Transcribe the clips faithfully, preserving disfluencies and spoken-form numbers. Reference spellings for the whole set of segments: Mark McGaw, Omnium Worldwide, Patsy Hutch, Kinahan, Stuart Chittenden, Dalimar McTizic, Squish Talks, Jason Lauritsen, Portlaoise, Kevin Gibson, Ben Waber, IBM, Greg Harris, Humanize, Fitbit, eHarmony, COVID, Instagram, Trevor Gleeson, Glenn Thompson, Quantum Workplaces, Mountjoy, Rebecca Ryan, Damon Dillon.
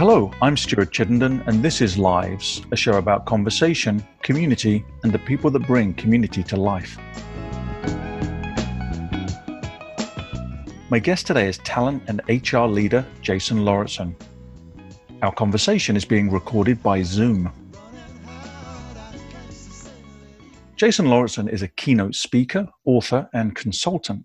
Hello, I'm Stuart Chittenden, and this is Lives, a show about conversation, community, and the people that bring community to life. My guest today is talent and H R leader, Jason Lauritsen. Our conversation is being recorded by Zoom. Jason Lauritsen is a keynote speaker, author, and consultant.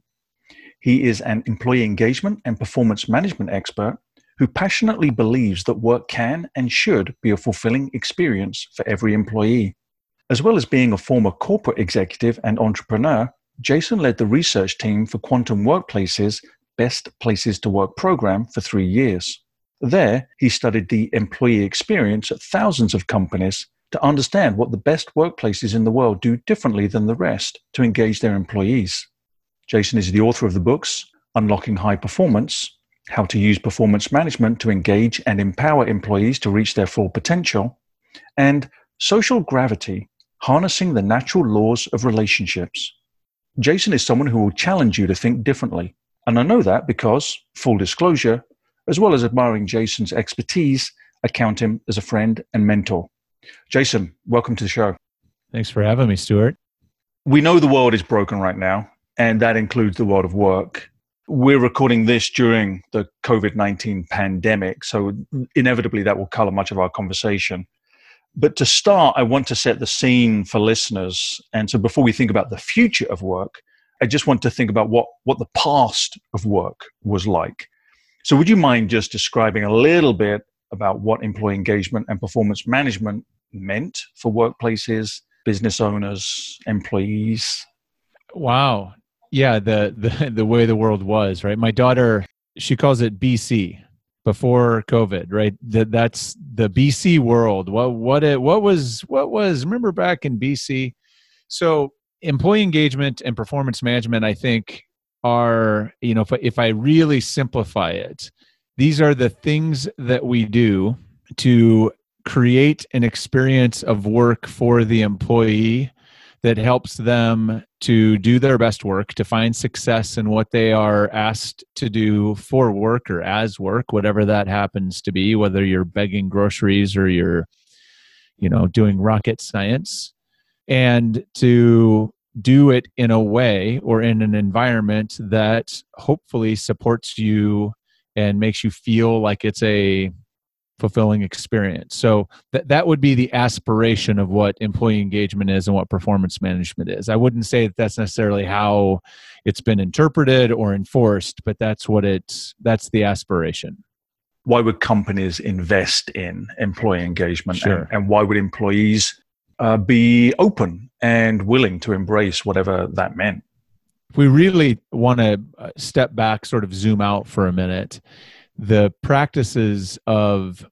He is an employee engagement and performance management expert who passionately believes that work can and should be a fulfilling experience for every employee. As well as being a former corporate executive and entrepreneur, Jason led the research team for Quantum Workplaces' Best Places to Work program for three years. There, he studied the employee experience at thousands of companies to understand what the best workplaces in the world do differently than the rest to engage their employees. Jason is the author of the books Unlocking High Performance, How to Use Performance Management to Engage and Empower Employees to Reach Their Full Potential, and Social Gravity, Harnessing the Natural Laws of Relationships. Jason is someone who will challenge you to think differently. And I know that because, full disclosure, as well as admiring Jason's expertise, I count him as a friend and mentor. Jason, welcome to the show. Thanks for having me, Stuart. We know the world is broken right now, and that includes the world of work. We're recording this during the COVID nineteen pandemic, so inevitably that will color much of our conversation. But to start, I want to set the scene for listeners. And so before we think about the future of work, I just want to think about what, what the past of work was like. So would you mind just describing a little bit about what employee engagement and performance management meant for workplaces, business owners, employees? Wow. Yeah, the, the the way the world was, right? My daughter, she calls it B C, before COVID, right? That that's the B C world. What what it what was what was remember back in B C? So employee engagement and performance management, I think, are, you know, if I, if I really simplify it, these are the things that we do to create an experience of work for the employee that helps them to do their best work, to find success in what they are asked to do for work or as work, whatever that happens to be, whether you're begging groceries or you're, you know, doing rocket science, and to do it in a way or in an environment that hopefully supports you and makes you feel like it's a fulfilling experience. So that that would be the aspiration of what employee engagement is and what performance management is. I wouldn't say that that's necessarily how it's been interpreted or enforced, but that's what it's that's the aspiration. Why would companies invest in employee engagement? Sure. and, and why would employees uh, be open and willing to embrace whatever that meant? If we really want to step back, sort of zoom out for a minute, the practices of,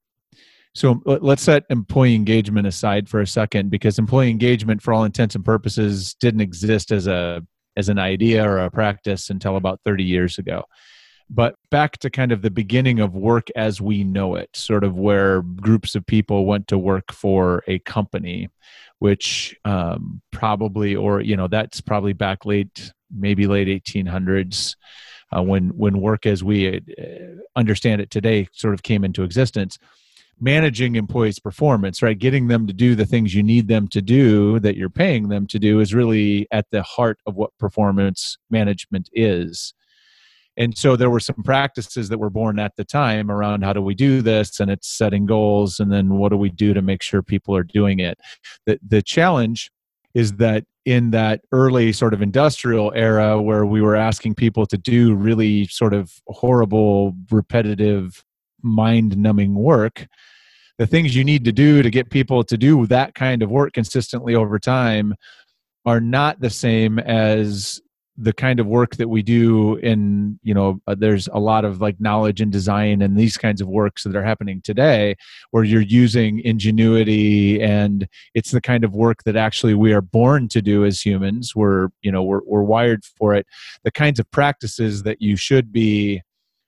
so let's set employee engagement aside for a second, because employee engagement for all intents and purposes didn't exist as a as an idea or a practice until about thirty years ago. But back to kind of the beginning of work as we know it, sort of where groups of people went to work for a company, which um, probably, or, you know, that's probably back late, maybe late eighteen hundreds. Uh, when when work as we understand it today sort of came into existence, managing employees' performance, right? Getting them to do the things you need them to do that you're paying them to do is really at the heart of what performance management is. And so there were some practices that were born at the time around how do we do this, and it's setting goals, and then what do we do to make sure people are doing it. The, the challenge is that in that early sort of industrial era where we were asking people to do really sort of horrible, repetitive, mind-numbing work, the things you need to do to get people to do that kind of work consistently over time are not the same as the kind of work that we do in, you know, there's a lot of like knowledge and design and these kinds of works that are happening today where you're using ingenuity, and it's the kind of work that actually we are born to do as humans. We're, you know, we're, we're wired for it. The kinds of practices that you should be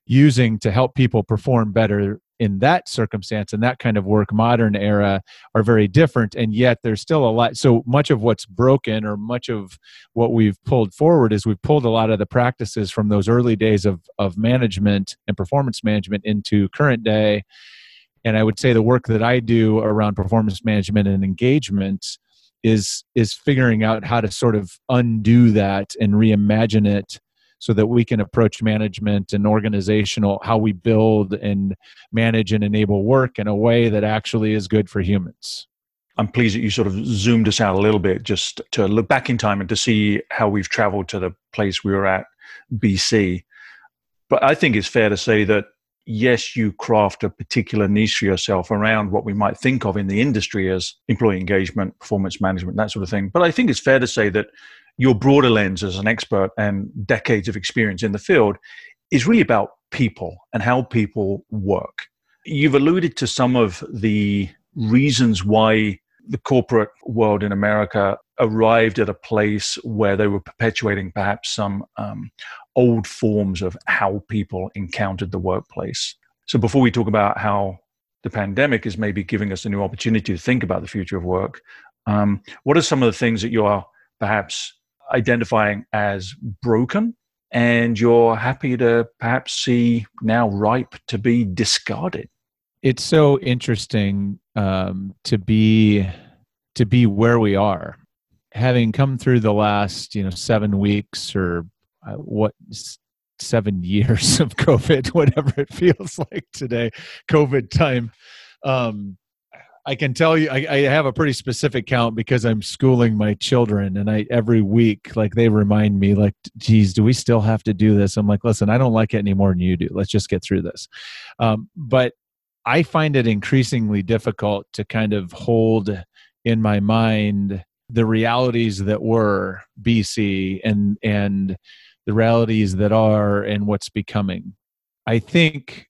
using to help people perform better in that circumstance and that kind of work, modern era, are very different. And yet there's still a lot. So much of what's broken, or much of what we've pulled forward, is we've pulled a lot of the practices from those early days of, of management and performance management into current day. And I would say the work that I do around performance management and engagement is is figuring out how to sort of undo that and reimagine it so that we can approach management and organizational, how we build and manage and enable work in a way that actually is good for humans. I'm pleased that you sort of zoomed us out a little bit just to look back in time and to see how we've traveled to the place we were at, B C. But I think it's fair to say that, yes, you craft a particular niche for yourself around what we might think of in the industry as employee engagement, performance management, that sort of thing. But I think it's fair to say that your broader lens as an expert and decades of experience in the field is really about people and how people work. You've alluded to some of the reasons why the corporate world in America arrived at a place where they were perpetuating perhaps some um, old forms of how people encountered the workplace. So before we talk about how the pandemic is maybe giving us a new opportunity to think about the future of work, um, what are some of the things that you are perhaps identifying as broken and you're happy to perhaps see now ripe to be discarded? It's so interesting um, to be to be where we are. Having come through the last, you know, seven weeks or uh, what, seven years of COVID, whatever it feels like today, COVID time, um, I can tell you, I, I have a pretty specific count because I'm schooling my children, and I every week, like they remind me, like, geez, do we still have to do this? I'm like, listen, I don't like it any more than you do. Let's just get through this. Um, but I find it increasingly difficult to kind of hold in my mind the realities that were B C and and the realities that are and what's becoming. I think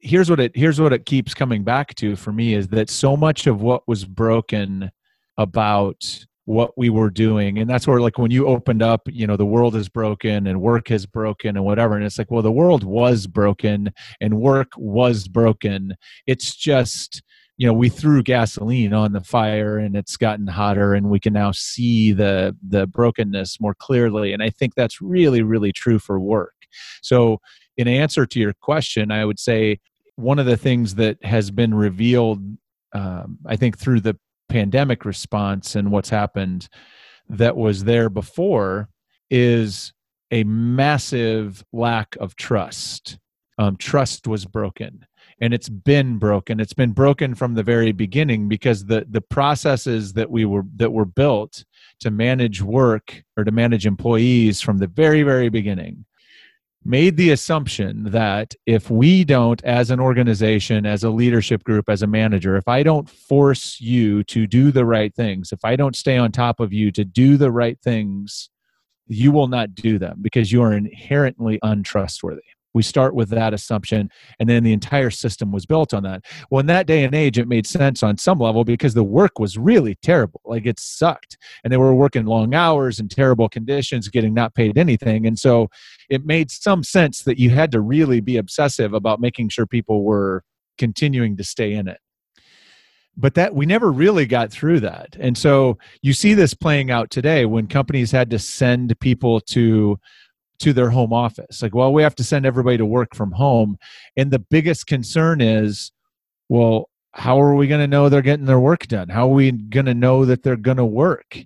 here's what it here's what it keeps coming back to for me is that so much of what was broken about what we were doing, and that's where, like, when you opened up, you know, the world is broken and work is broken and whatever, and it's like, well, the world was broken and work was broken. It's just, you know, we threw gasoline on the fire and it's gotten hotter, and we can now see the the brokenness more clearly. And I think that's really, really true for work. So in answer to your question, I would say one of the things that has been revealed, um, I think, through the pandemic response and what's happened that was there before is a massive lack of trust. Um, trust was broken, and it's been broken. It's been broken from the very beginning because the the processes that we were that were built to manage work or to manage employees from the very, very beginning made the assumption that if we don't, as an organization, as a leadership group, as a manager, if I don't force you to do the right things, if I don't stay on top of you to do the right things, you will not do them because you are inherently untrustworthy. We start with that assumption, and then the entire system was built on that. Well, in that day and age, it made sense on some level because the work was really terrible. Like, it sucked, and they were working long hours in terrible conditions, getting not paid anything. And so it made some sense that you had to really be obsessive about making sure people were continuing to stay in it. But that we never really got through that. And so you see this playing out today when companies had to send people to to their home office. Like, well, we have to send everybody to work from home. And the biggest concern is, well, how are we going to know they're getting their work done? How are we going to know that they're going to work?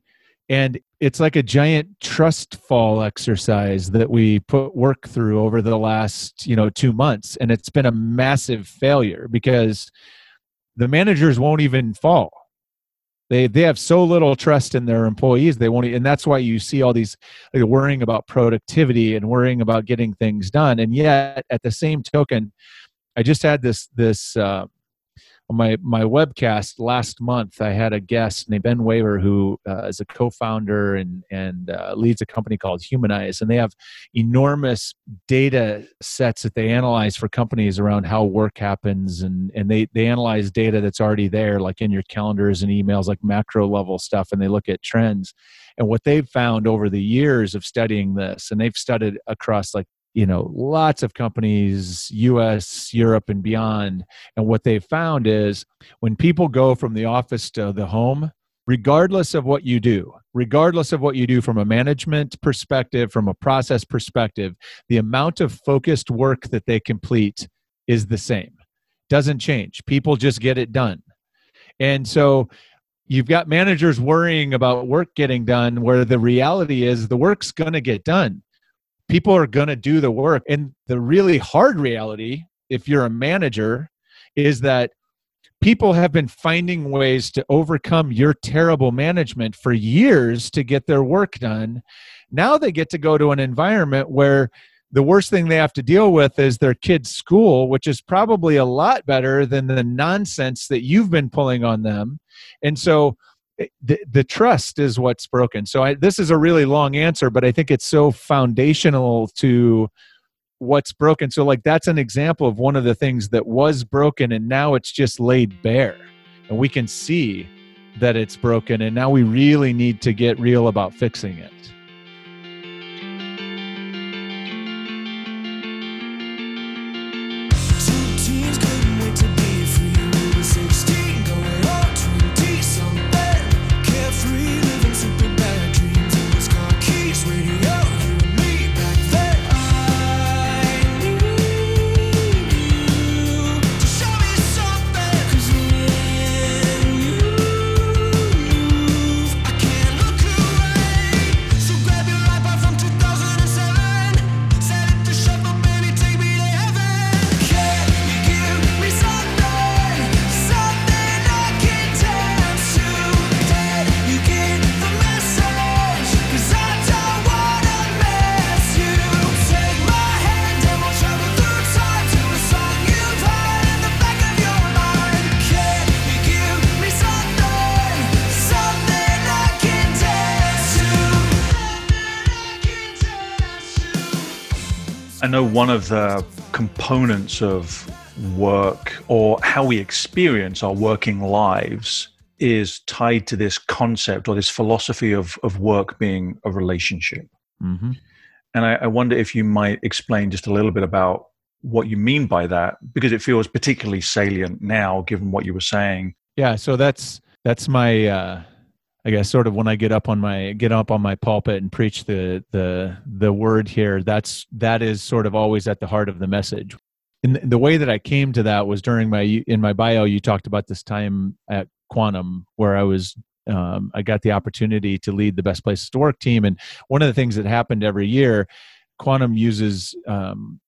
And it's like a giant trust fall exercise that we put work through over the last, you know, two months. And it's been a massive failure because the managers won't even fall. They they have so little trust in their employees. They won't, and that's why you see all these, like, worrying about productivity and worrying about getting things done. And yet, at the same token, I just had this this uh, on my my webcast last month. I had a guest named Ben Waber, who uh, is a co-founder and and uh, leads a company called Humanize, and they have enormous data sets that they analyze for companies around how work happens, and and they they analyze data that's already there, like in your calendars and emails, like macro level stuff, and they look at trends. And what they've found over the years of studying this, and they've studied across, like, you know, lots of companies, U S, Europe, and beyond. And what they found is when people go from the office to the home, regardless of what you do, regardless of what you do from a management perspective, from a process perspective, the amount of focused work that they complete is the same. doesn't change. People just get it done. And so you've got managers worrying about work getting done, where the reality is the work's going to get done. People are going to do the work. And the really hard reality, if you're a manager, is that people have been finding ways to overcome your terrible management for years to get their work done. Now they get to go to an environment where the worst thing they have to deal with is their kid's school, which is probably a lot better than the nonsense that you've been pulling on them. And so the, the trust is what's broken. So I, this is a really long answer, but I think it's so foundational to what's broken. So like, that's an example of one of the things that was broken, and now it's just laid bare, and we can see that it's broken. And now we really need to get real about fixing it. I know one of the components of work, or how we experience our working lives, is tied to this concept or this philosophy of, of work being a relationship. Mm-hmm. And I, I wonder if you might explain just a little bit about what you mean by that, because it feels particularly salient now, given what you were saying. Yeah. So that's, that's my, uh, I guess sort of when I get up on my get up on my pulpit and preach the the the word here, that's that is sort of always at the heart of the message. And the way that I came to that was during my in my bio, you talked about this time at Quantum where I was um, I got the opportunity to lead the Best Places to Work team, and one of the things that happened every year, Quantum uses. Um,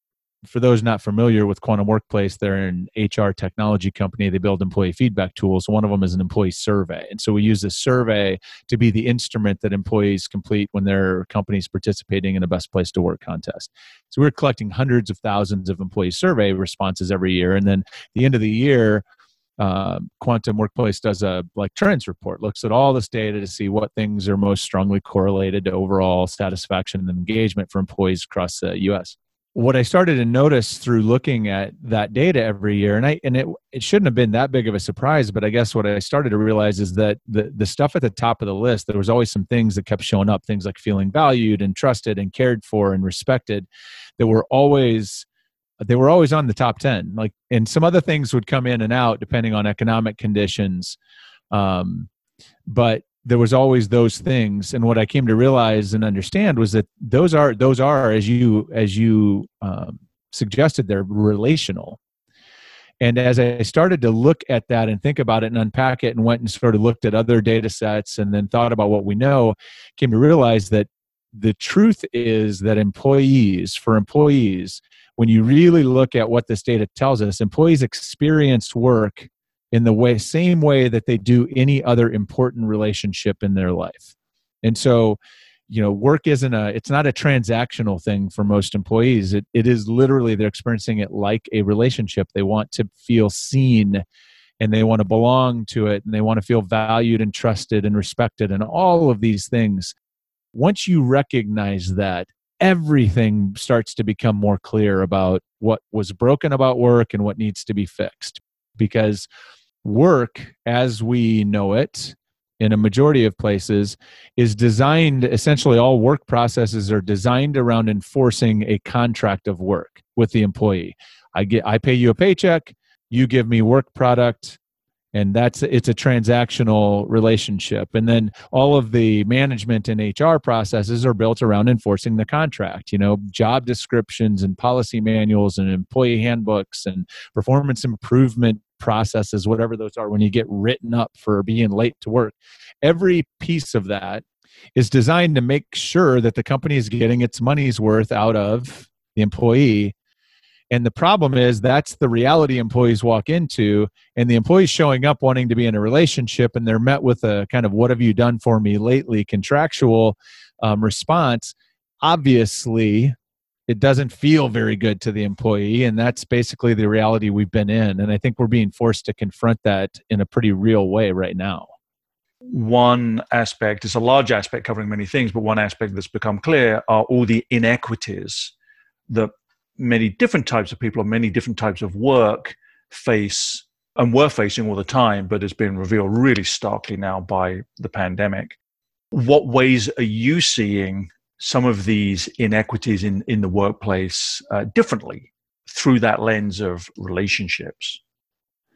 For those not familiar with Quantum Workplace, they're an H R technology company. They build employee feedback tools. One of them is an employee survey. And so we use this survey to be the instrument that employees complete when their company's participating in a Best Place to Work contest. So we're collecting hundreds of thousands of employee survey responses every year. And then at the end of the year, uh, Quantum Workplace does a like trends report, looks at all this data to see what things are most strongly correlated to overall satisfaction and engagement for employees across the U S What I started to notice through looking at that data every year, and I and it it shouldn't have been that big of a surprise, but I guess what I started to realize is that the the stuff at the top of the list, there was always some things that kept showing up, things like feeling valued and trusted and cared for and respected, that were always they were always on the top ten. Like, and some other things would come in and out depending on economic conditions, um, but there was always those things. And what I came to realize and understand was that those are, those are, as you, as you um, suggested, they're relational. And as I started to look at that and think about it and unpack it, and went and sort of looked at other data sets and then thought about what we know, came to realize that the truth is that employees, for employees, when you really look at what this data tells us, employees experience work in the way, same way that they do any other important relationship in their life. And so, you know, work isn't a, it's not a transactional thing for most employees. It, it is literally, they're experiencing it like a relationship. They want to feel seen, and they want to belong to it, and they want to feel valued and trusted and respected and all of these things. Once you recognize that, everything starts to become more clear about what was broken about work and what needs to be fixed. Because work, as we know it, in a majority of places, is designed, essentially all work processes are designed around enforcing a contract of work with the employee. I get, I pay you a paycheck, you give me work product, And that's, it's a transactional relationship. And then all of the management and H R processes are built around enforcing the contract, you know, job descriptions and policy manuals and employee handbooks and performance improvement processes, whatever those are, when you get written up for being late to work. Every piece of that is designed to make sure that the company is getting its money's worth out of the employee. And the problem is that's the reality employees walk into, and the employees showing up wanting to be in a relationship, and they're met with a kind of what have you done for me lately contractual um, response. Obviously, it doesn't feel very good to the employee, and that's basically the reality we've been in. And I think we're being forced to confront that in a pretty real way right now. One aspect, it's a large aspect covering many things, but one aspect that's become clear are all the inequities that many different types of people, many different types of work face and were facing all the time, but it's been revealed really starkly now by the pandemic. What ways are you seeing some of these inequities in, in the workplace uh, differently through that lens of relationships?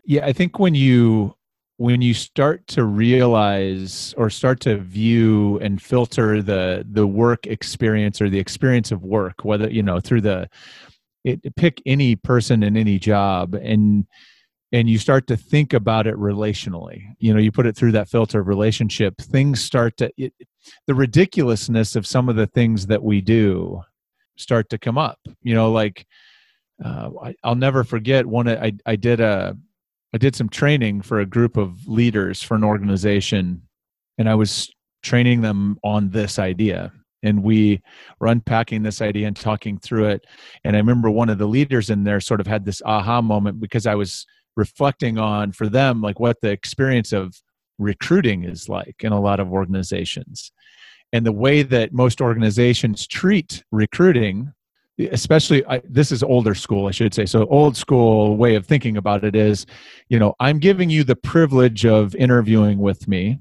Yeah, I think when you when you start to realize or start to view and filter the the work experience or the experience of work, whether, you know, through the It, pick any person in any job, and and you start to think about it relationally. You know, you put it through that filter of relationship. Things start to it, the ridiculousness of some of the things that we do start to come up. You know, like uh, I, I'll never forget one. I I did a I did some training for a group of leaders for an organization, and I was training them on this idea. And we were unpacking this idea and talking through it. And I remember one of the leaders in there sort of had this aha moment, because I was reflecting on, for them, like what the experience of recruiting is like in a lot of organizations. And the way that most organizations treat recruiting, especially, I, this is older school, I should say. So old school way of thinking about it is, you know, I'm giving you the privilege of interviewing with me.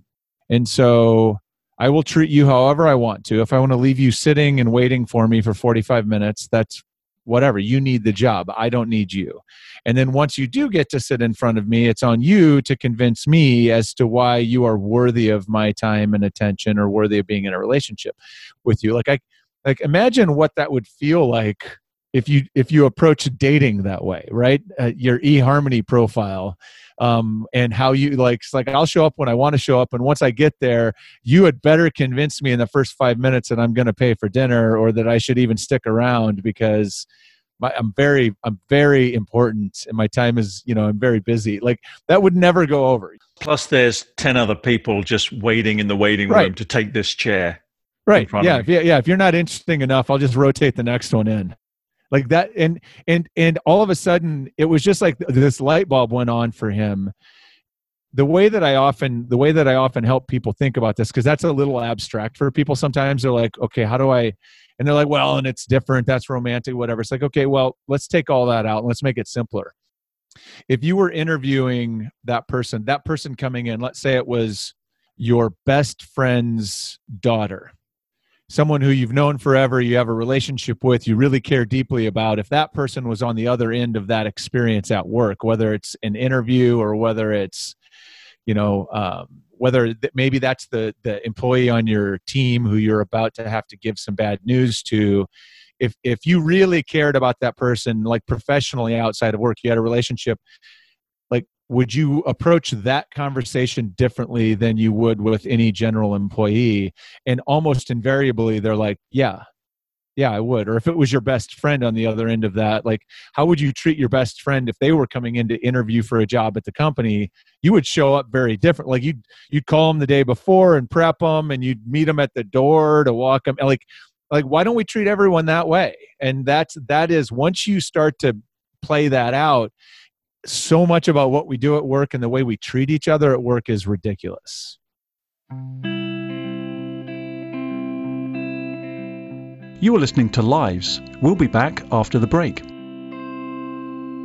And so I will treat you however I want to. If I want to leave you sitting and waiting for me for forty-five minutes, that's whatever. You need the job. I don't need you. And then once you do get to sit in front of me, it's on you to convince me as to why you are worthy of my time and attention or worthy of being in a relationship with you. Like I, like imagine what that would feel like if you if you approach dating that way, right? Uh, your eHarmony profile. Um, and how you like, it's like, I'll show up when I want to show up. And once I get there, you had better convince me in the first five minutes that I'm going to pay for dinner or that I should even stick around, because my, I'm very, I'm very important. And my time is, you know, I'm very busy. Like that would never go over. Plus there's ten other people just waiting in the waiting room right. to take this chair. Right. Yeah. If, yeah. If you're not interesting enough, I'll just rotate the next one in. Like that, and and and all of a sudden, it was just like this light bulb went on for him. The way that I often, the way that I often help people think about this, because that's a little abstract for people. Sometimes they're like, okay, how do I? And they're like, well, and it's different. That's romantic, whatever. It's like, okay, well, let's take all that out and let's make it simpler. If you were interviewing that person, that person coming in, let's say it was your best friend's daughter. Someone who you've known forever, you have a relationship with, you really care deeply about, if that person was on the other end of that experience at work, whether it's an interview or whether it's, you know, um, whether th- maybe that's the, the employee on your team who you're about to have to give some bad news to. If, if you really cared about that person, like professionally outside of work, you had a relationship, like would you approach that conversation differently than you would with any general employee? And almost invariably, they're like, yeah, yeah, I would. Or if it was your best friend on the other end of that, like how would you treat your best friend if they were coming in to interview for a job at the company? You would show up very different. Like you'd, you'd call them the day before and prep them, and you'd meet them at the door to walk them. Like, like why don't we treat everyone that way? And that's, that is, once you start to play that out, so much about what we do at work and the way we treat each other at work is ridiculous. You are listening to Lives. We'll be back after the break.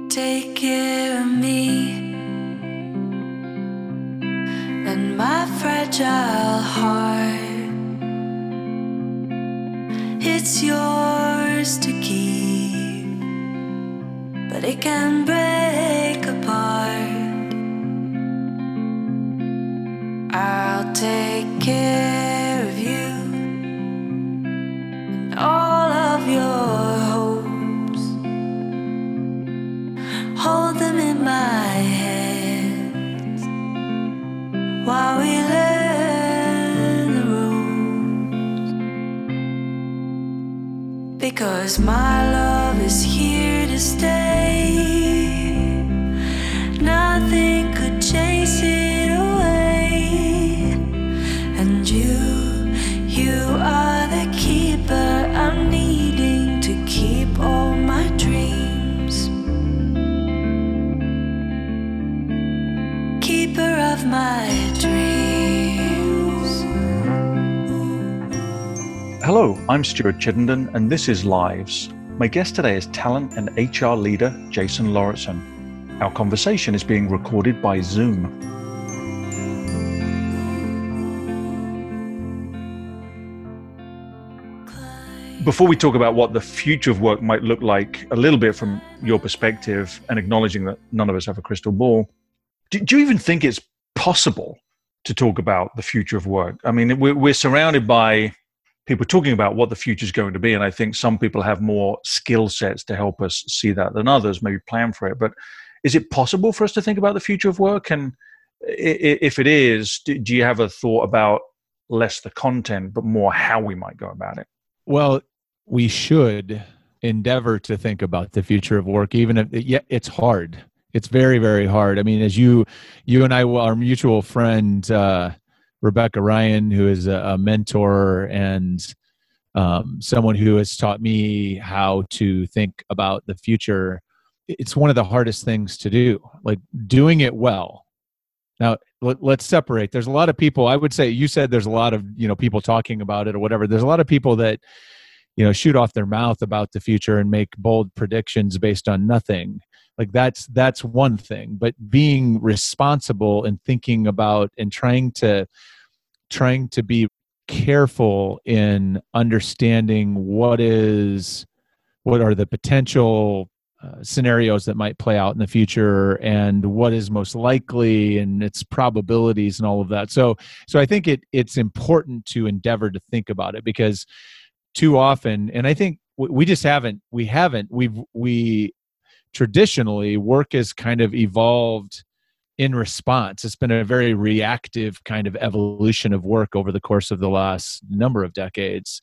Take care of me and my fragile heart. It's yours to keep, but it can break apart. 'Cause my love is here to stay. Nothing could chase it away. And you, you are the keeper I'm needing to keep all my dreams. Keeper of my dreams. Hello, I'm Stuart Chittenden, and this is Lives. My guest today is talent and H R leader, Jason Lauritsen. Our conversation is being recorded by Zoom. Before we talk about what the future of work might look like, a little bit from your perspective and acknowledging that none of us have a crystal ball, do, do you even think it's possible to talk about the future of work? I mean, we're, we're surrounded by people talking about what the future is going to be. And I think some people have more skill sets to help us see that than others, maybe plan for it. But is it possible for us to think about the future of work? And if it is, do you have a thought about less the content, but more how we might go about it? Well, we should endeavor to think about the future of work, even if it's hard. It's very, very hard. I mean, as you, you and I, our mutual friend, uh, Rebecca Ryan, who is a mentor and um, someone who has taught me how to think about the future, it's one of the hardest things to do, like doing it well. Now, let, let's separate. There's a lot of people, I would say, you said there's a lot of, you know, people talking about it or whatever. There's a lot of people that, you know, shoot off their mouth about the future and make bold predictions based on nothing. Like that's, that's one thing, but being responsible and thinking about and trying to, trying to be careful in understanding what is, what are the potential uh, scenarios that might play out in the future and what is most likely and its probabilities and all of that. So, so I think it, it's important to endeavor to think about it, because too often, and I think we just haven't, we haven't, we've, we, traditionally, work has kind of evolved in response. It's been a very reactive kind of evolution of work over the course of the last number of decades.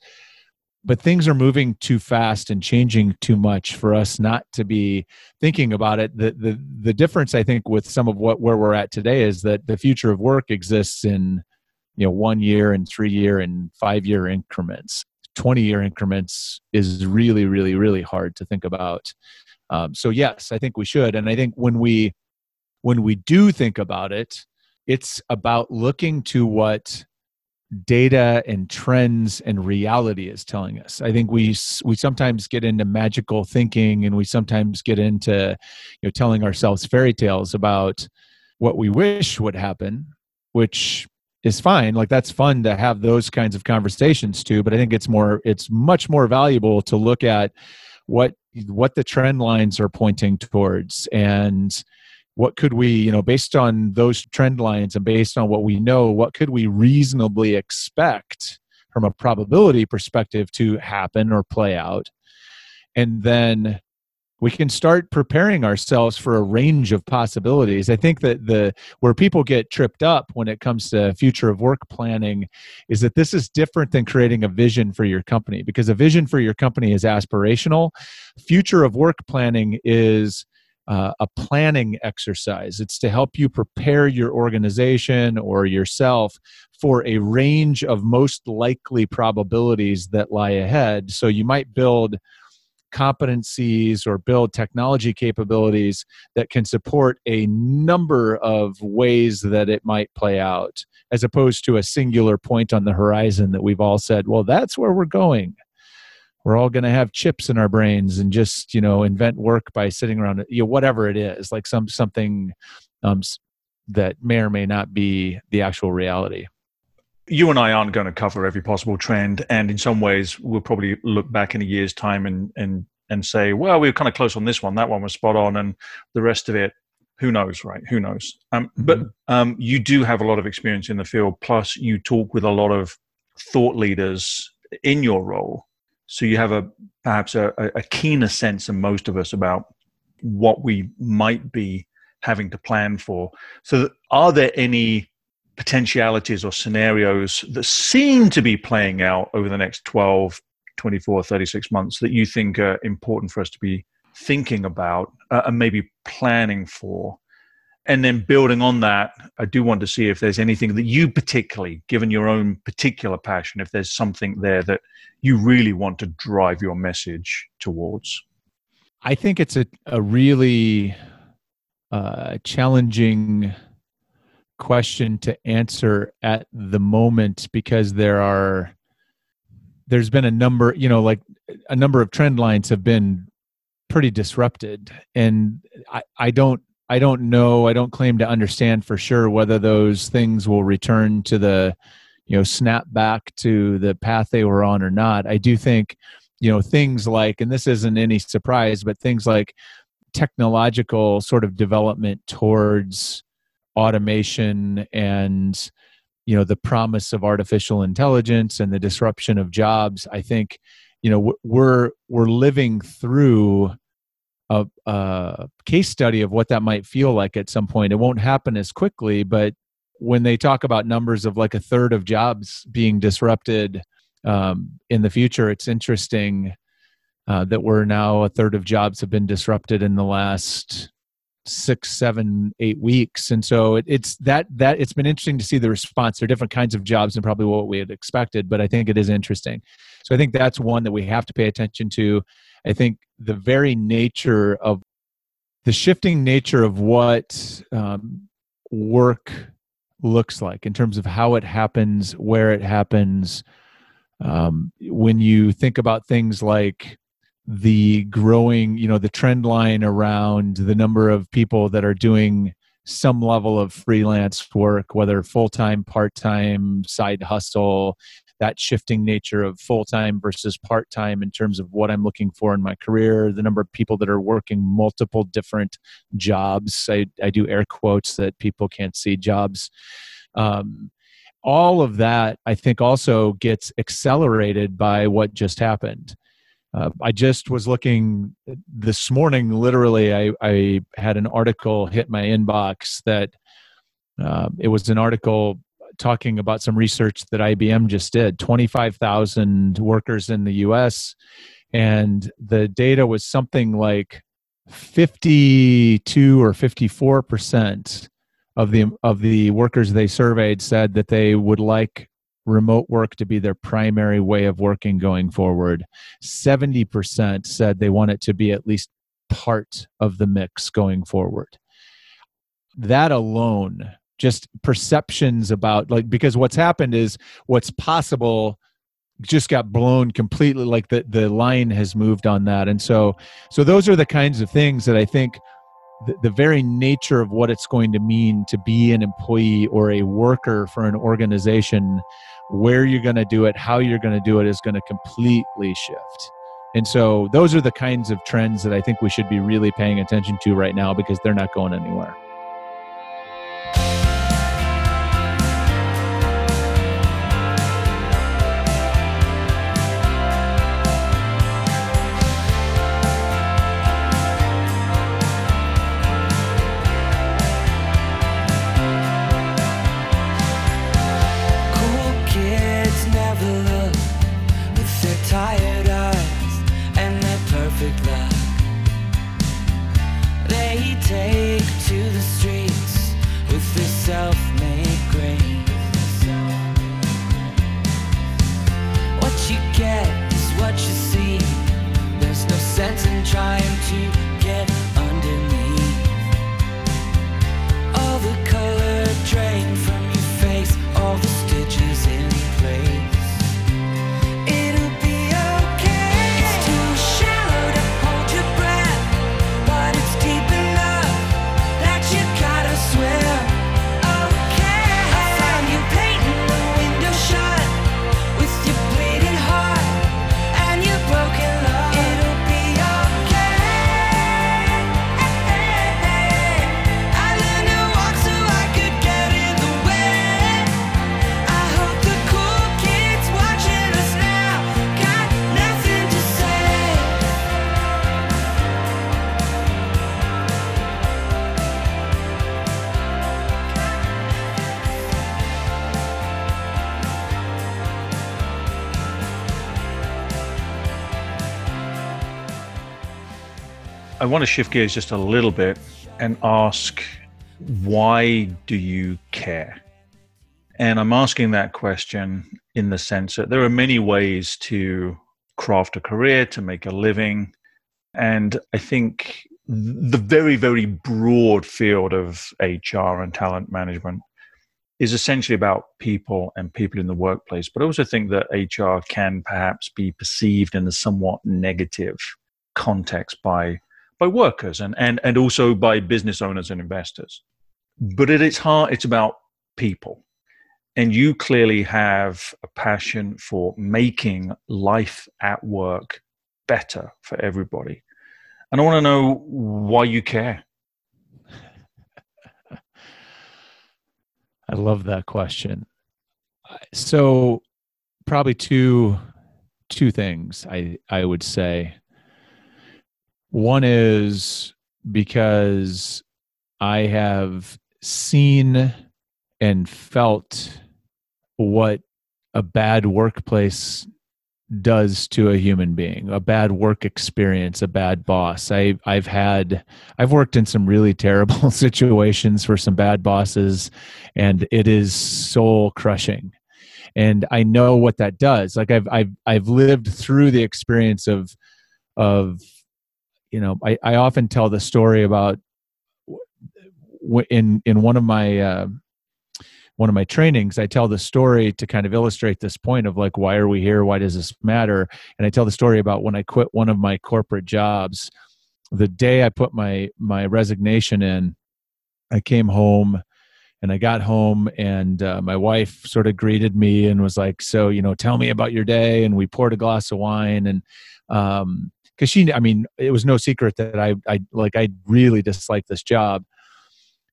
But things are moving too fast and changing too much for us not to be thinking about it. The, the, the difference, I think, with some of what where we're at today is that the future of work exists in, you know, one year and three year and five year increments. twenty year increments is really, really, really hard to think about. Um, so yes, I think we should. And I think when we, when we do think about it, it's about looking to what data and trends and reality is telling us. I think we, we sometimes get into magical thinking, and we sometimes get into, you know, telling ourselves fairy tales about what we wish would happen, which is fine. Like that's fun to have those kinds of conversations too, but I think it's more, it's much more valuable to look at what what the trend lines are pointing towards, and what could we, you know, based on those trend lines and based on what we know, what could we reasonably expect from a probability perspective to happen or play out? And then we can start preparing ourselves for a range of possibilities. I think that the where people get tripped up when it comes to future of work planning is that this is different than creating a vision for your company, because a vision for your company is aspirational. Future of work planning is uh, a planning exercise. It's to help you prepare your organization or yourself for a range of most likely probabilities that lie ahead. So you might build competencies or build technology capabilities that can support a number of ways that it might play out, as opposed to a singular point on the horizon that we've all said, well, that's where we're going. We're all going to have chips in our brains and just, you know, invent work by sitting around, you know, whatever it is, like some something um, that may or may not be the actual reality. You and I aren't going to cover every possible trend, and in some ways, we'll probably look back in a year's time and and and say, well, we were kind of close on this one, that one was spot on, and the rest of it, who knows, right? Who knows? Um, mm-hmm. But um, you do have a lot of experience in the field, plus you talk with a lot of thought leaders in your role, so you have a perhaps a, a keener sense than most of us about what we might be having to plan for. So are there any potentialities or scenarios that seem to be playing out over the next twelve twenty-four, thirty-six months that you think are important for us to be thinking about uh, and maybe planning for? And then building on that, I do want to see if there's anything that you particularly, given your own particular passion, if there's something there that you really want to drive your message towards. I think it's a, a really uh, challenging question to answer at the moment, because there are, there's been a number, you know, like a number of trend lines have been pretty disrupted. And I, I don't, I don't know, I don't claim to understand for sure whether those things will return to the, you know, snap back to the path they were on or not. I do think, you know, things like, and this isn't any surprise, but things like technological sort of development towards automation and, you know, the promise of artificial intelligence and the disruption of jobs. I think, you know, we're, we're living through A, a case study of what that might feel like at some point. It won't happen as quickly, but when they talk about numbers of like a third of jobs being disrupted um, in the future, it's interesting uh, that we're now a third of jobs have been disrupted in the last six, seven, eight weeks. And so it, it's that, that it's been interesting to see the response. There are different kinds of jobs than probably what we had expected, but I think it is interesting. So I think that's one that we have to pay attention to. I think the very nature of the shifting nature of what um, work looks like in terms of how it happens, where it happens. Um, when you think about things like the growing, you know, the trend line around the number of people that are doing some level of freelance work, whether full-time, part-time, side hustle, that shifting nature of full-time versus part-time in terms of what I'm looking for in my career, the number of people that are working multiple different jobs. I, I do air quotes that people can't see, jobs. Um, all of that, I think, also gets accelerated by what just happened. Uh, I just was looking this morning, literally, I, I had an article hit my inbox that uh, it was an article talking about some research that I B M just did, twenty-five thousand workers in the U S, and the data was something like fifty-two or fifty-four percent of the of the workers they surveyed said that they would like remote work to be their primary way of working going forward. seventy percent said they want it to be at least part of the mix going forward. That alone, just perceptions about, like, because what's happened is what's possible just got blown completely, like the, the line has moved on that. And so, so those are the kinds of things that I think the, the very nature of what it's going to mean to be an employee or a worker for an organization, where you're going to do it, how you're going to do it is going to completely shift. And so those are the kinds of trends that I think we should be really paying attention to right now, because they're not going anywhere. I want to shift gears just a little bit and ask, why do you care? And I'm asking that question in the sense that there are many ways to craft a career, to make a living. And I think the very, very broad field of H R and talent management is essentially about people and people in the workplace. But I also think that H R can perhaps be perceived in a somewhat negative context by by workers and, and, and also by business owners and investors. But at its heart, it's about people. And you clearly have a passion for making life at work better for everybody. And I want to know why you care. I love that question. So probably two two things I, I would say. One is because I have seen and felt what a bad workplace does to a human being, a bad work experience, a bad boss. I, I've had, I've worked in some really terrible situations for some bad bosses, and it is soul crushing. And I know what that does. Like I've, I've, I've lived through the experience of, of, you know, I, I often tell the story about in, in one of my, uh, one of my trainings, I tell the story to kind of illustrate this point of like, why are we here? Why does this matter? And I tell the story about when I quit one of my corporate jobs. The day I put my my resignation in, I came home and I got home and uh, my wife sort of greeted me and was like, so, you know, tell me about your day. And we poured a glass of wine. And um, because she, I mean, it was no secret that I, I like, I really disliked this job.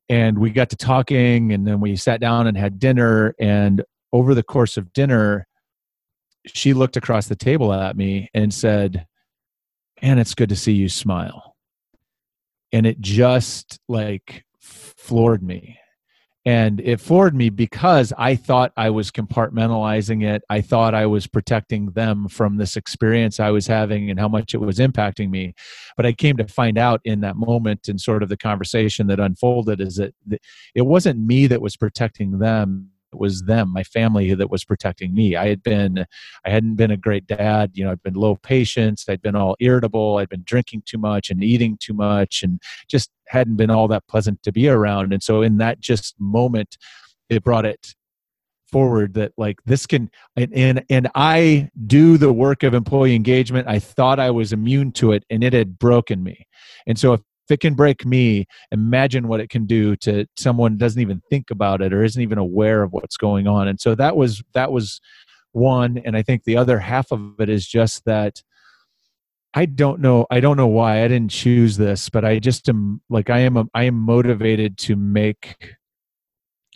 And we got to talking, and then we sat down and had dinner. And over the course of dinner, she looked across the table at me and said, "Man, it's good to see you smile." And it just like floored me. And it floored me because I thought I was compartmentalizing it. I thought I was protecting them from this experience I was having and how much it was impacting me. But I came to find out in that moment and sort of the conversation that unfolded is that it wasn't me that was protecting them. It was them, my family, that was protecting me. I had been, I hadn't been a great dad. You know, I'd been low patience. I'd been all irritable. I'd been drinking too much and eating too much and just hadn't been all that pleasant to be around. And so in that just moment, it brought it forward that like this can, and, and, and I do the work of employee engagement. I thought I was immune to it, and it had broken me. And so if it can break me, imagine what it can do to someone who doesn't even think about it or isn't even aware of what's going on. And so that was that was one. And I think the other half of it is just that I don't know. I don't know why I didn't choose this, but I just am like I am. A, I am motivated to make.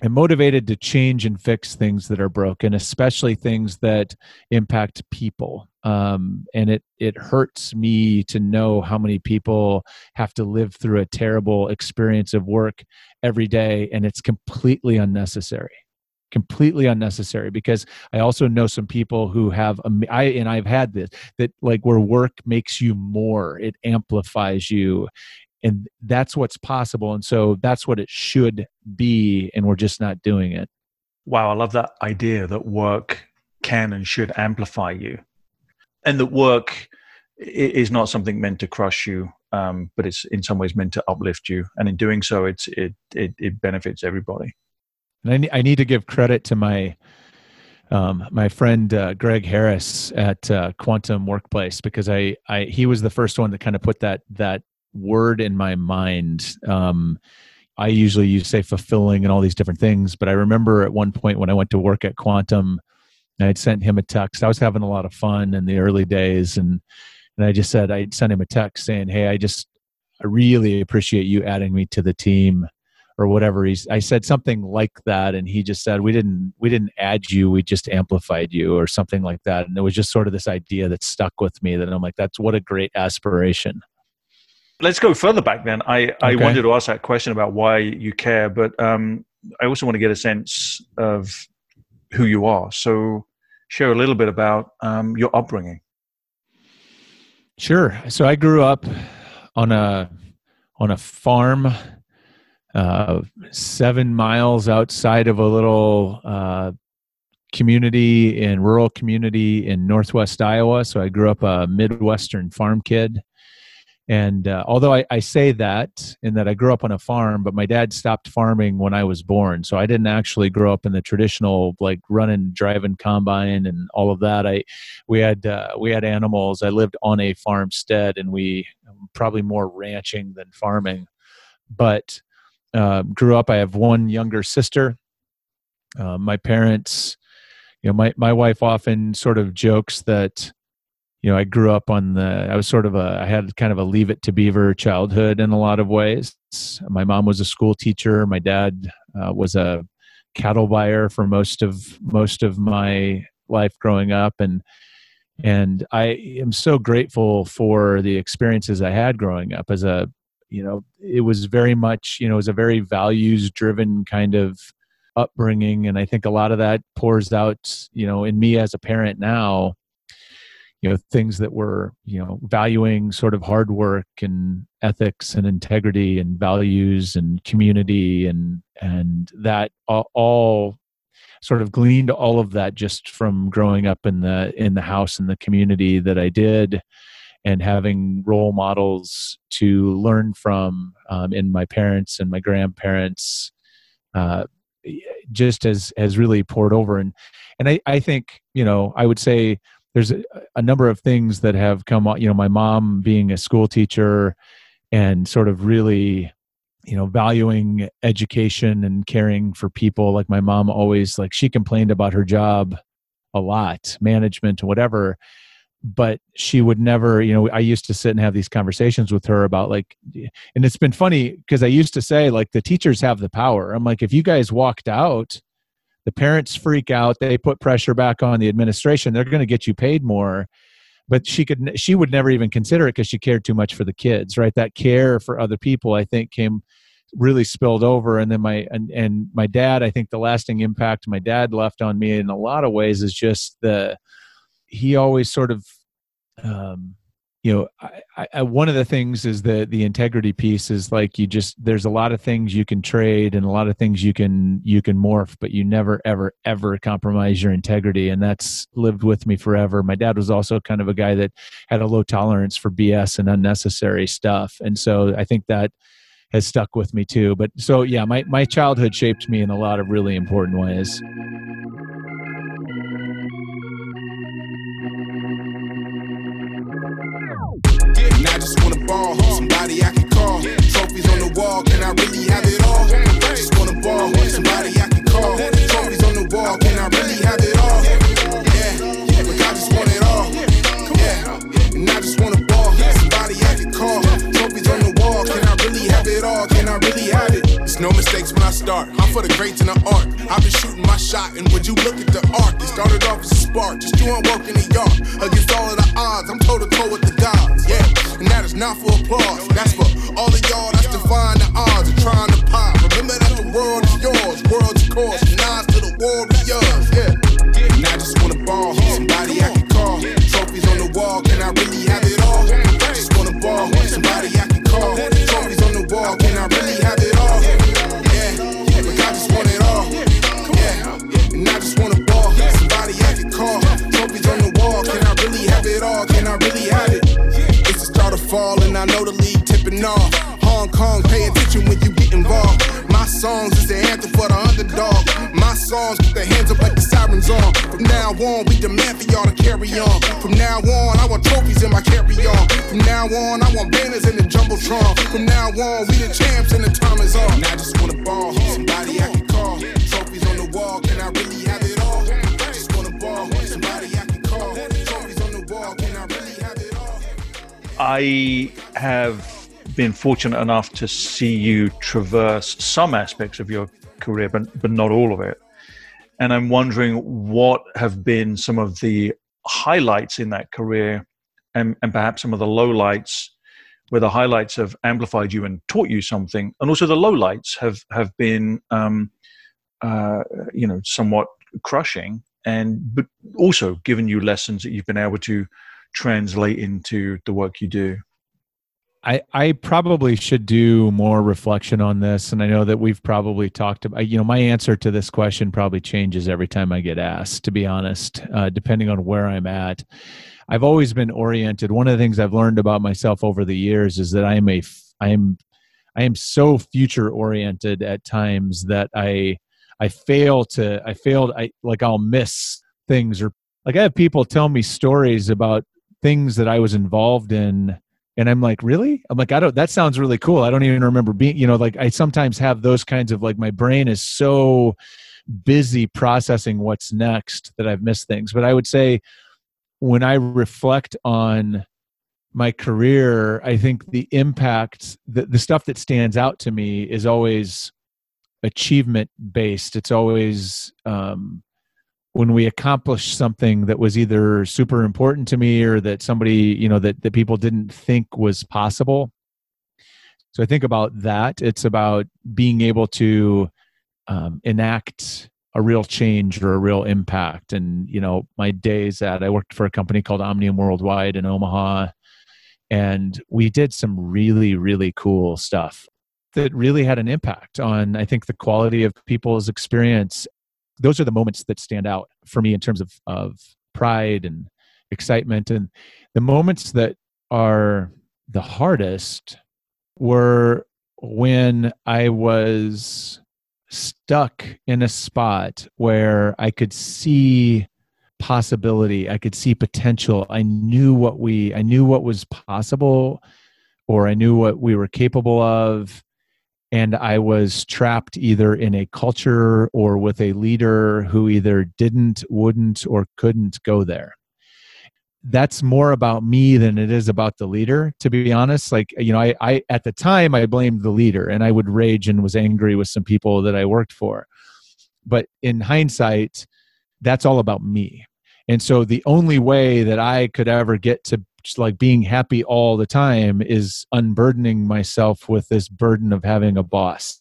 I'm motivated to change and fix things that are broken, especially things that impact people. Um, and it it hurts me to know how many people have to live through a terrible experience of work every day, and it's completely unnecessary, completely unnecessary. Because I also know some people who have, I and I've had this, that like where work makes you more, it amplifies you. And that's what's possible. And so that's what it should be. And we're just not doing it. Wow. I love that idea that work can and should amplify you. And that work is not something meant to crush you, um, but it's in some ways meant to uplift you. And in doing so, it's it it, it benefits everybody. And I, ne- I need to give credit to my Um, my friend uh, Greg Harris at uh, Quantum Workplace, because I, I he was the first one that kind of put that that word in my mind. Um, I usually use say fulfilling and all these different things, but I remember at one point when I went to work at Quantum, I had sent him a text. I was having a lot of fun in the early days, and and I just said I sent him a text saying, "Hey, I just I really appreciate you adding me to the team." Or whatever he's, I said something like that, and he just said, "We didn't, we didn't add you, we just amplified you," or something like that. And it was just sort of this idea that stuck with me. That I'm like, that's what a great aspiration. Let's go further back then. I, okay. I wanted to ask that question about why you care, but um, I also want to get a sense of who you are. So, share a little bit about um, your upbringing. Sure. So I grew up on a on a farm uh, seven miles outside of a little uh, community in rural community in Northwest Iowa. So I grew up a Midwestern farm kid. And uh, although I, I say that in that I grew up on a farm, but my dad stopped farming when I was born. So I didn't actually grow up in the traditional, like running, driving combine and all of that. I, we had, uh, we had animals. I lived on a farmstead and we probably more ranching than farming, but uh, grew up. I have one younger sister. Uh, my parents, you know, my, my wife often sort of jokes that, you know, I grew up on the, I was sort of a, I had kind of a Leave It to Beaver childhood in a lot of ways. My mom was a school teacher. My dad uh, was a cattle buyer for most of, most of my life growing up. And, and I am so grateful for the experiences I had growing up as a, you know, it was very much, you know, it was a very values driven kind of upbringing. And I think a lot of that pours out, you know, in me as a parent now. You know, things that were, you know, valuing sort of hard work and ethics and integrity and values and community and, and that all, all sort of gleaned all of that just from growing up in the, in the house and the community that I did and having role models to learn from um, in my parents and my grandparents, uh, just as, as really poured over. And, and I, I think, you know, I would say, there's a, a number of things that have come on, you know, my mom being a school teacher and sort of really, you know, valuing education and caring for people. Like my mom always, like she complained about her job a lot, management, whatever, but she would never, you know, I used to sit and have these conversations with her about like, and it's been funny because I used to say like the teachers have the power. I'm like, if you guys walked out, the parents freak out. They put pressure back on the administration. They're going to get you paid more, but she could, she would never even consider it because she cared too much for the kids, right? That care for other people, I think, came really spilled over. And then my and, and my dad, I think, the lasting impact my dad left on me in a lot of ways is just the he always sort of, um, you know, I, I, one of the things is the the integrity piece is like you just there's a lot of things you can trade and a lot of things you can you can morph, but you never ever ever compromise your integrity, and that's lived with me forever. My dad was also kind of a guy that had a low tolerance for B S and unnecessary stuff, and so I think that has stuck with me too. But so yeah, my my childhood shaped me in a lot of really important ways. Just wanna ball, somebody I can call. Trophies on the wall, can I really have it all? Just wanna ball, somebody I can call. Trophies on the wall, can I really have it all? Yeah, like I just want it all. Yeah, and I just wanna ball, somebody I can call. Trophies on the wall, can I really have it all? Can I really have it? It's no mistakes when I start. I'm for the greats and the art. I've been shooting my shot, and would you look at the arc? It started off as a spark, just doing work in the yard. Against all of the odds, I'm toe to toe with the gods. Yeah, and that is not for applause. That's for all of y'all that's defying the odds and trying to pop. Remember that the world is yours, world's course, nines to the warriors. Yeah, and I just wanna ball, somebody I can call. Trophies on the wall, can I really have it all? I just wanna ball, somebody I can call. Trophies on the wall, can I really have it all? Fall and I know the league tipping off. Hong Kong, pay attention when you get involved. My songs is the anthem for the underdog. My songs put their hands up like the sirens on. From now on, we demand for y'all to carry on. From now on, I want trophies in my carry-on. From now on, I want banners in the jumbotron. From now on, we the champs and the time is on. And I just want a ball, somebody I can call. Trophies on the wall, can I really have it all? I just want a ball, somebody I can call. Trophies on the wall, can I really have it all? I have been fortunate enough to see you traverse some aspects of your career, but, but not all of it. And I'm wondering what have been some of the highlights in that career and, and perhaps some of the lowlights, where the highlights have amplified you and taught you something. And also the lowlights have, have been, um, uh, you know, somewhat crushing and, but also given you lessons that you've been able to translate into the work you do? I, I probably should do more reflection on this. And I know that we've probably talked about, you know, my answer to this question probably changes every time I get asked, to be honest, uh, depending on where I'm at. I've always been oriented. One of the things I've learned about myself over the years is that I am a, I am, I am so future oriented at times that I, I fail to, I failed, I like I'll miss things, or like I have people tell me stories about things that I was involved in. And I'm like, really? I'm like, I don't, that sounds really cool. I don't even remember being, you know, like I sometimes have those kinds of, like, my brain is so busy processing what's next that I've missed things. But I would say when I reflect on my career, I think the impact, the, the stuff that stands out to me is always achievement based. It's always, um, when we accomplish something that was either super important to me or that somebody, you know, that, that people didn't think was possible. So I think about that. It's about being able to um, enact a real change or a real impact. And, you know, my days at, I worked for a company called Omnium Worldwide in Omaha, and we did some really, really cool stuff that really had an impact on, I think, the quality of people's experience. Those are the moments that stand out for me in terms of, of pride and excitement. And the moments that are the hardest were when I was stuck in a spot where I could see possibility, I could see potential. I knew what we, I knew what was possible, or I knew what we were capable of. And I was trapped either in a culture or with a leader who either didn't, wouldn't, or couldn't go there. That's more about me than it is about the leader, to be honest. Like, you know, I, I at the time, I blamed the leader, and I would rage and was angry with some people that I worked for. But in hindsight, that's all about me. And so the only way that I could ever get to just like being happy all the time is unburdening myself with this burden of having a boss.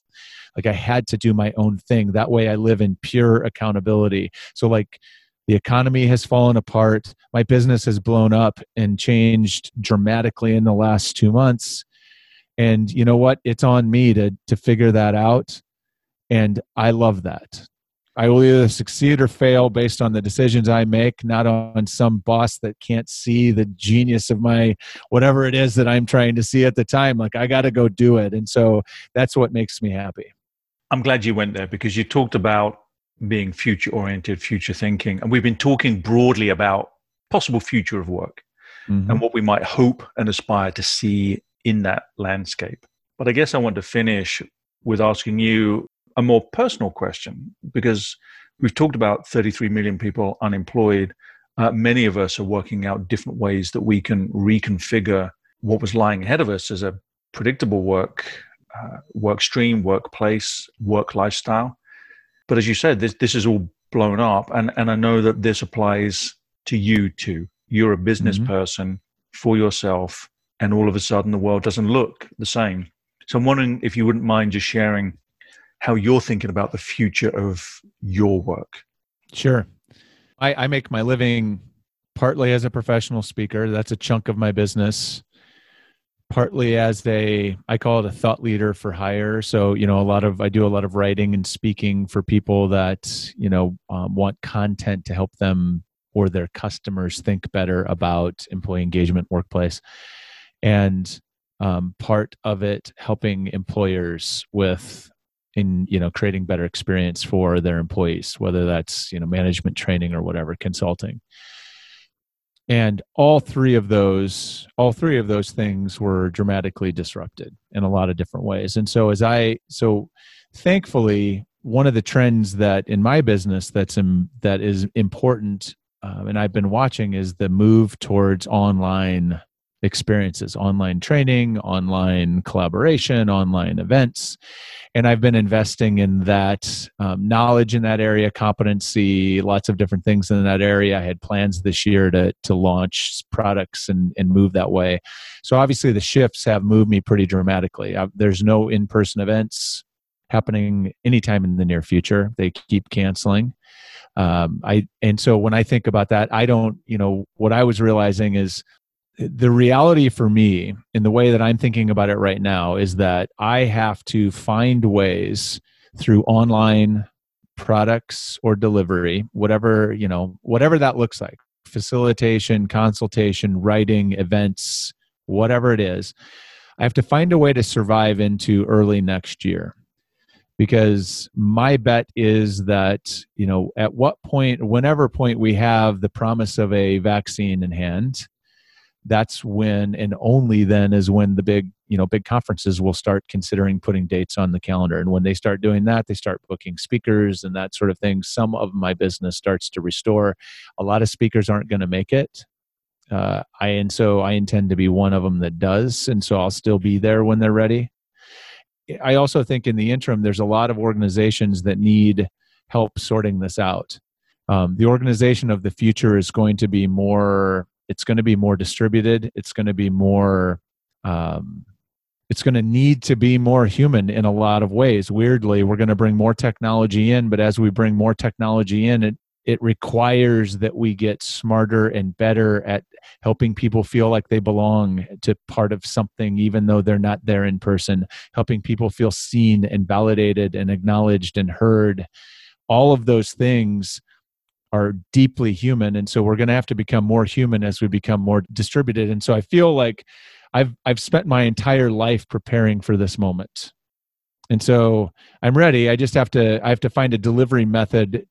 Like I had to do my own thing. That way I live in pure accountability. So like the economy has fallen apart. My business has blown up and changed dramatically in the last two months. And you know what? It's on me to, to figure that out. And I love that. I will either succeed or fail based on the decisions I make, not on some boss that can't see the genius of my, whatever it is that I'm trying to see at the time. Like I got to go do it. And so that's what makes me happy. I'm glad you went there, because you talked about being future oriented, future thinking. And we've been talking broadly about possible future of work mm-hmm. and what we might hope and aspire to see in that landscape. But I guess I want to finish with asking you a more personal question, because we've talked about thirty-three million people unemployed. Uh, many of us are working out different ways that we can reconfigure what was lying ahead of us as a predictable work, uh, work stream, workplace, work lifestyle. But as you said, this this is all blown up. And, and I know that this applies to you too. You're a business mm-hmm. person for yourself, and all of a sudden the world doesn't look the same. So I'm wondering if you wouldn't mind just sharing how you're thinking about the future of your work. Sure. I, I make my living partly as a professional speaker. That's a chunk of my business. Partly as a, I call it a thought leader for hire. So, you know, a lot of, I do a lot of writing and speaking for people that, you know, um, want content to help them or their customers think better about employee engagement, workplace. And um, part of it, helping employers with, in, you know, creating better experience for their employees, whether that's, you know, management training or whatever, consulting. And all three of those, all three of those things were dramatically disrupted in a lot of different ways. And so as I, so thankfully, one of the trends that in my business that's, in, that is important, um, and I've been watching, is the move towards online experiences, online training, online collaboration, online events. And I've been investing in that um, knowledge in that area, competency, lots of different things in that area. I had plans this year to to launch products and, and move that way. So obviously the shifts have moved me pretty dramatically. I, there's no in-person events happening anytime in the near future. They keep canceling. Um, I and so when I think about that, I don't, you know, what I was realizing is the reality for me in the way that I'm thinking about it right now is that I have to find ways through online products or delivery, whatever, you know, whatever that looks like, facilitation, consultation, writing, events, whatever it is, I have to find a way to survive into early next year. Because my bet is that, you know, at what point, whenever point we have the promise of a vaccine in hand, that's when, and only then is when the big, you know, big conferences will start considering putting dates on the calendar. And when they start doing that, they start booking speakers and that sort of thing. Some of my business starts to restore. A lot of speakers aren't going to make it. Uh, I, and so I intend to be one of them that does. And so I'll still be there when they're ready. I also think in the interim, there's a lot of organizations that need help sorting this out. Um, the organization of the future is going to be more, it's going to be more distributed. It's going to be more, um, it's going to need to be more human in a lot of ways. Weirdly, we're going to bring more technology in, but as we bring more technology in, it, it requires that we get smarter and better at helping people feel like they belong to part of something, even though they're not there in person, helping people feel seen and validated and acknowledged and heard. All of those things are deeply human. And so we're going to have to become more human as we become more distributed. And so I feel like I've, I've spent my entire life preparing for this moment. And so I'm ready. I just have to, I have to find a delivery method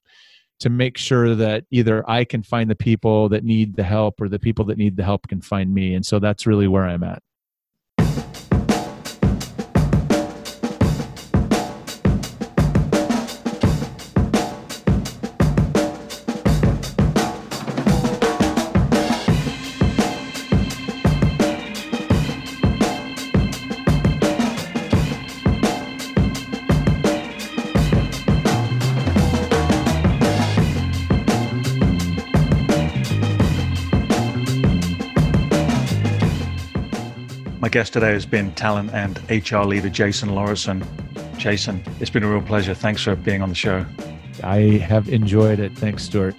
to make sure that either I can find the people that need the help or the people that need the help can find me. And so that's really where I'm at. Guest today has been talent and H R leader Jason Lauritsen. Jason, it's been a real pleasure. Thanks for being on the show. I have enjoyed it. Thanks, Stuart.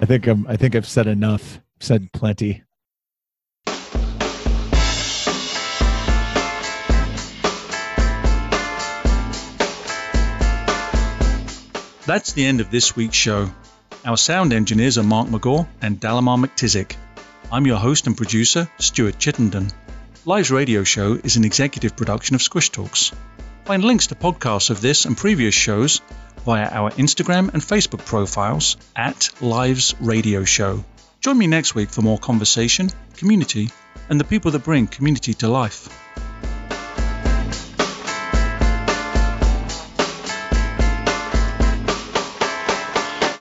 I think I'm, I think I've said enough, said plenty. That's the end of this week's show. Our sound engineers are Mark McGaw and Dalimar McTizic. I'm your host and producer, Stuart Chittenden. Live's radio show is an executive production of Squish Talks. Find links to podcasts of this and previous shows via our Instagram and Facebook profiles at Lives Radio Show. Join me next week for more conversation, community, and the people that bring community to life.